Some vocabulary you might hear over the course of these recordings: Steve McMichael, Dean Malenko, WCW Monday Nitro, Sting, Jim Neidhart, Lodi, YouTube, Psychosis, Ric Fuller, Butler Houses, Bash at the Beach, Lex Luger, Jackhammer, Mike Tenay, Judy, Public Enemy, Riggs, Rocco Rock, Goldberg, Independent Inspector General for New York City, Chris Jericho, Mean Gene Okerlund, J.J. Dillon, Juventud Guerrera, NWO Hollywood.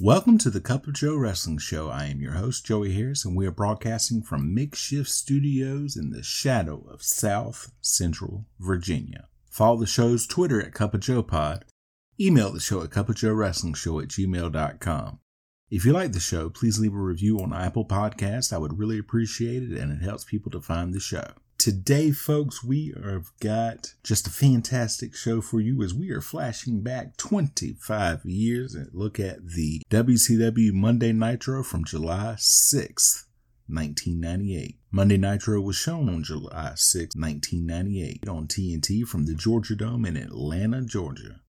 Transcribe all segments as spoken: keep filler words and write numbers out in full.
Welcome to the Cup of Joe Wrestling Show. I am your host, Joey Harris, and we are broadcasting from makeshift studios in the shadow of South Central Virginia. Follow the show's Twitter at Cup of Joe Pod. Email the show at cup of joe wrestling show at gmail dot com. If you like the show, please leave a review on Apple Podcasts. I would really appreciate it, and it helps people to find the show. Today, folks, we have got just a fantastic show for you as we are flashing back twenty-five years and look at the W C W Monday Nitro from July sixth, nineteen ninety-eight. Monday Nitro was shown on July sixth, nineteen ninety-eight on T N T from the Georgia Dome in Atlanta, Georgia.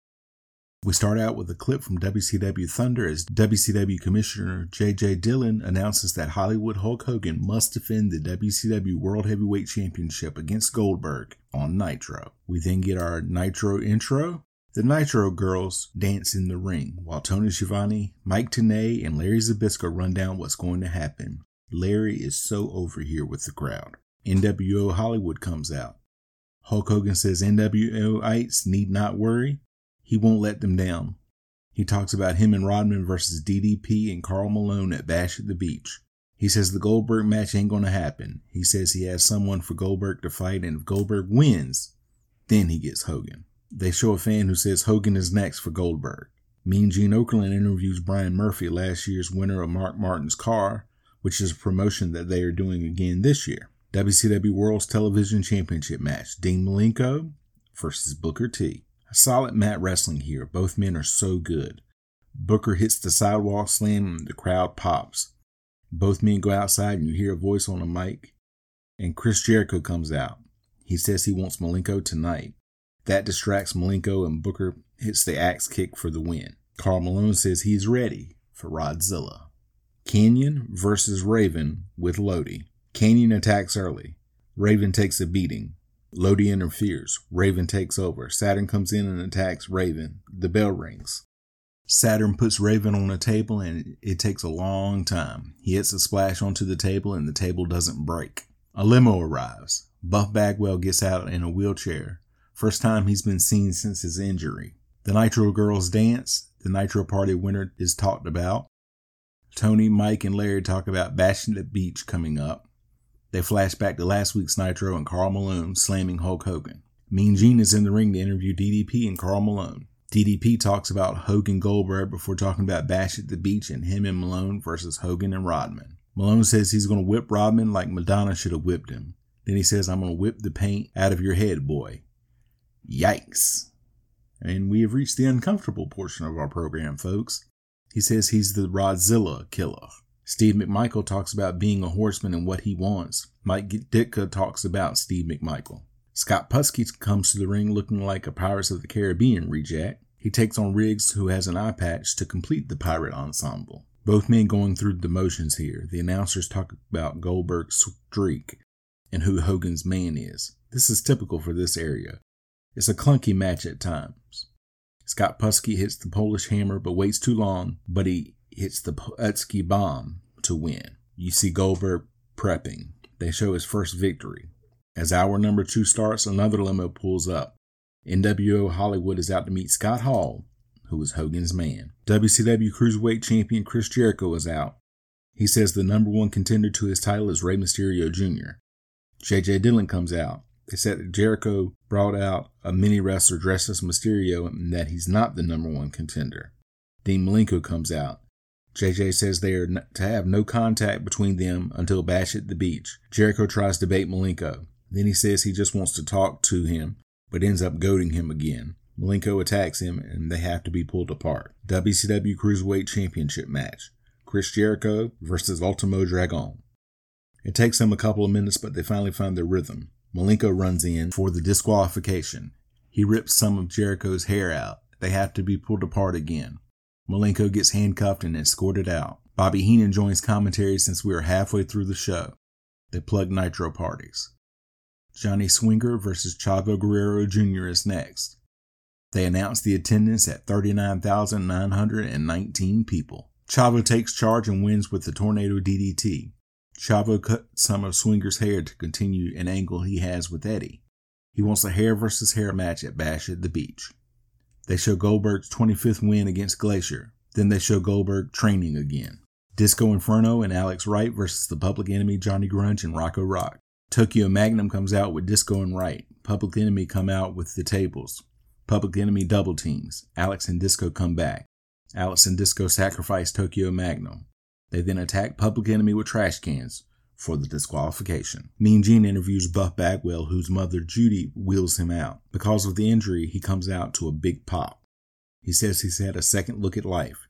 We start out with a clip from W C W Thunder as W C W Commissioner J J. Dillon announces that Hollywood Hulk Hogan must defend the W C W World Heavyweight Championship against Goldberg on Nitro. We then get our Nitro intro. The Nitro girls dance in the ring while Tony Schiavone, Mike Tenay, and Larry Zbyszko run down what's going to happen. Larry is so over here with the crowd. N W O Hollywood comes out. Hulk Hogan says N W O ites need not worry. He won't let them down. He talks about him and Rodman versus D D P and Karl Malone at Bash at the Beach. He says the Goldberg match ain't going to happen. He says he has someone for Goldberg to fight, and if Goldberg wins, then he gets Hogan. They show a fan who says Hogan is next for Goldberg. Mean Gene Okerlund interviews Brian Murphy, last year's winner of Mark Martin's Car, which is a promotion that they are doing again this year. W C W World's Television Championship match, Dean Malenko versus Booker T. A solid mat wrestling here. Both men are so good. Booker hits the sidewalk slam and the crowd pops. Both men go outside and you hear a voice on a mic. And Chris Jericho comes out. He says he wants Malenko tonight. That distracts Malenko and Booker hits the axe kick for the win. Karl Malone says he's ready for Rodzilla. Canyon versus Raven with Lodi. Canyon attacks early. Raven takes a beating. Lodi interferes. Raven takes over. Saturn comes in and attacks Raven. The bell rings. Saturn puts Raven on a table and it takes a long time. He hits a splash onto the table and the table doesn't break. A limo arrives. Buff Bagwell gets out in a wheelchair. First time he's been seen since his injury. The Nitro girls dance. The Nitro Party winner is talked about. Tony, Mike, and Larry talk about Bashing the Beach coming up. They flash back to last week's Nitro and Karl Malone slamming Hulk Hogan. Mean Gene is in the ring to interview D D P and Karl Malone. D D P talks about Hogan Goldberg before talking about Bash at the Beach and him and Malone versus Hogan and Rodman. Malone says he's going to whip Rodman like Madonna should have whipped him. Then he says, I'm going to whip the paint out of your head, boy. Yikes. And we have reached the uncomfortable portion of our program, folks. He says he's the Rodzilla killer. Steve McMichael talks about being a horseman and what he wants. Mike Ditka talks about Steve McMichael. Scott Putski comes to the ring looking like a Pirates of the Caribbean reject. He takes on Riggs, who has an eye patch, to complete the pirate ensemble. Both men going through the motions here. The announcers talk about Goldberg's streak and who Hogan's man is. This is typical for this area. It's a clunky match at times. Scott Putski hits the Polish hammer but waits too long, but he hits the Putski bomb to win. You see Goldberg prepping. They show his first victory. As hour number two starts, another limo pulls up. N W O Hollywood is out to meet Scott Hall, who is Hogan's man. W C W Cruiserweight Champion Chris Jericho is out. He says the number one contender to his title is Rey Mysterio Junior J J. Dillon comes out. They said that Jericho brought out a mini wrestler dressed as Mysterio and that he's not the number one contender. Dean Malenko comes out. J J says they are to have no contact between them until Bash at the Beach. Jericho tries to bait Malenko. Then he says he just wants to talk to him, but ends up goading him again. Malenko attacks him, and they have to be pulled apart. W C W Cruiserweight Championship match. Chris Jericho versus Ultimo Dragon. It takes them a couple of minutes, but they finally find their rhythm. Malenko runs in for the disqualification. He rips some of Jericho's hair out. They have to be pulled apart again. Malenko gets handcuffed and escorted out. Bobby Heenan joins commentary since we are halfway through the show. They plug Nitro parties. Johnny Swinger versus Chavo Guerrero Junior is next. They announce the attendance at thirty-nine thousand nine hundred nineteen people. Chavo takes charge and wins with the Tornado D D T. Chavo cut some of Swinger's hair to continue an angle he has with Eddie. He wants a hair versus hair match at Bash at the Beach. They show Goldberg's twenty-fifth win against Glacier. Then they show Goldberg training again. Disco Inferno and Alex Wright versus the Public Enemy, Johnny Grunge, and Rocco Rock. Tokyo Magnum comes out with Disco and Wright. Public Enemy come out with the tables. Public Enemy double teams. Alex and Disco come back. Alex and Disco sacrifice Tokyo Magnum. They then attack Public Enemy with trash cans for the disqualification. Mean Gene interviews Buff Bagwell, whose mother Judy wheels him out. Because of the injury, he comes out to a big pop. He says he's had a second look at life.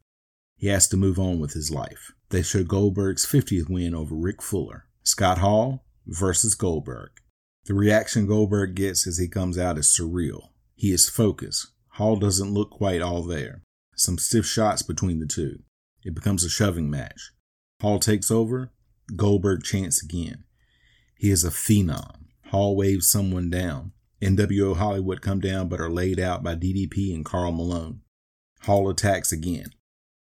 He has to move on with his life. They show Goldberg's fiftieth win over Ric Fuller. Scott Hall versus Goldberg. The reaction Goldberg gets as he comes out is surreal. He is focused. Hall doesn't look quite all there. Some stiff shots between the two. It becomes a shoving match. Hall takes over. Goldberg chants again. He is a phenom. Hall waves someone down. N W O Hollywood come down but are laid out by D D P and Karl Malone. Hall attacks again.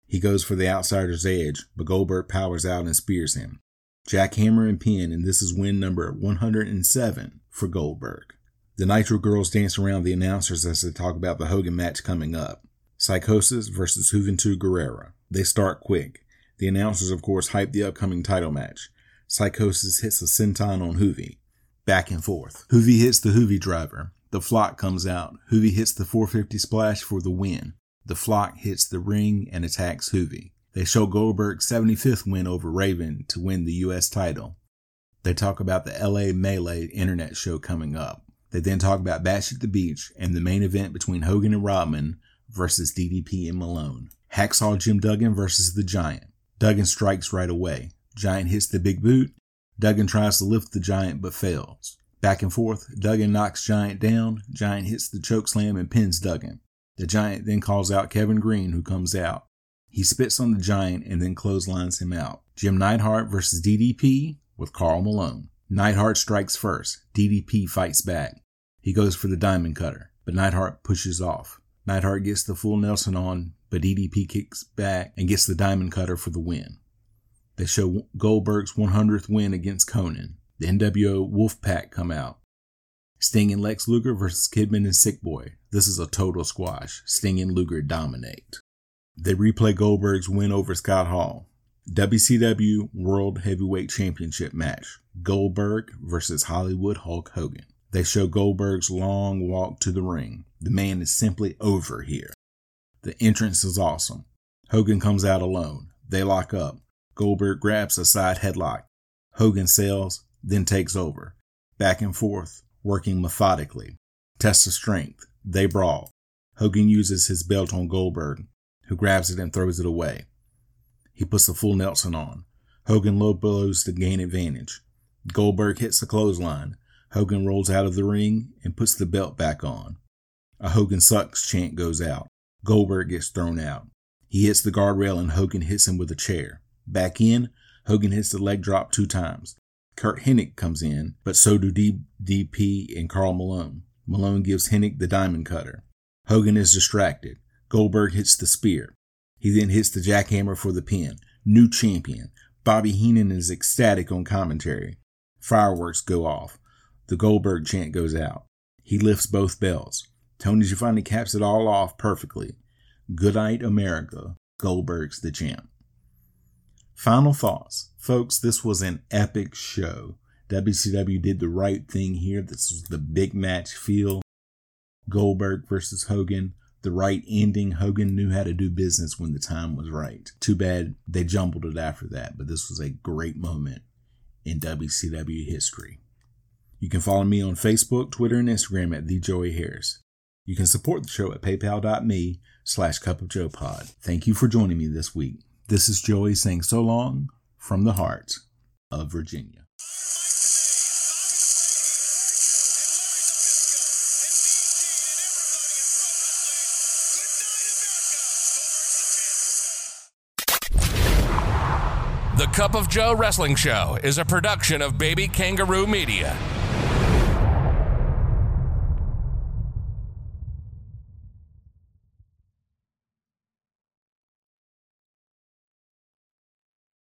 He goes for the outsider's edge, but Goldberg powers out and spears him. Jackhammer and pin, and this is win number one hundred seven for Goldberg. The Nitro girls dance around the announcers as they talk about the Hogan match coming up. Psychosis versus Juventud Guerrera. They start quick. The announcers, of course, hype the upcoming title match. Psychosis hits a senton on Hoovy. Back and forth. Hoovy hits the Hoovy driver. The flock comes out. Hoovy hits the four fifty splash for the win. The flock hits the ring and attacks Hoovy. They show Goldberg's seventy-fifth win over Raven to win the U S title. They talk about the L A Melee internet show coming up. They then talk about Bash at the Beach and the main event between Hogan and Rodman versus D D P and Malone. Hacksaw Jim Duggan versus The Giant. Duggan strikes right away. Giant hits the big boot. Duggan tries to lift the Giant but fails. Back and forth, Duggan knocks Giant down. Giant hits the chokeslam and pins Duggan. The Giant then calls out Kevin Green, who comes out. He spits on the Giant and then clotheslines him out. Jim Neidhart versus D D P with Karl Malone. Neidhart strikes first. D D P fights back. He goes for the diamond cutter, but Neidhart pushes off. Neidhart gets the full Nelson on, but D D P kicks back and gets the diamond cutter for the win. They show Goldberg's one hundredth win against Conan. The N W O Wolfpack come out. Sting and Lex Luger versus Kidman and Sick Boy. This is a total squash. Sting and Luger dominate. They replay Goldberg's win over Scott Hall. W C W World Heavyweight Championship match. Goldberg versus Hollywood Hulk Hogan. They show Goldberg's long walk to the ring. The man is simply over here. The entrance is awesome. Hogan comes out alone. They lock up. Goldberg grabs a side headlock. Hogan sells, then takes over. Back and forth, working methodically. Test of strength. They brawl. Hogan uses his belt on Goldberg, who grabs it and throws it away. He puts a full Nelson on. Hogan low blows to gain advantage. Goldberg hits the clothesline. Hogan rolls out of the ring and puts the belt back on. A Hogan sucks chant goes out. Goldberg gets thrown out. He hits the guardrail and Hogan hits him with a chair. Back in, Hogan hits the leg drop two times. Kurt Hennig comes in, but so do D D P and Karl Malone. Malone gives Hennig the diamond cutter. Hogan is distracted. Goldberg hits the spear. He then hits the jackhammer for the pin. New champion. Bobby Heenan is ecstatic on commentary. Fireworks go off. The Goldberg chant goes out. He lifts both belts. Tony Schiavone caps it all off perfectly. Good night, America. Goldberg's the champ. Final thoughts. Folks, this was an epic show. W C W did the right thing here. This was the big match feel. Goldberg versus Hogan. The right ending. Hogan knew how to do business when the time was right. Too bad they jumbled it after that, but this was a great moment in W C W history. You can follow me on Facebook, Twitter, and Instagram at TheJoeyHarris. You can support the show at paypal.me slash cupofjoepod. Thank you for joining me this week. This is Joey saying so long from the heart of Virginia. The Cup of Joe Wrestling Show is a production of Baby Kangaroo Media.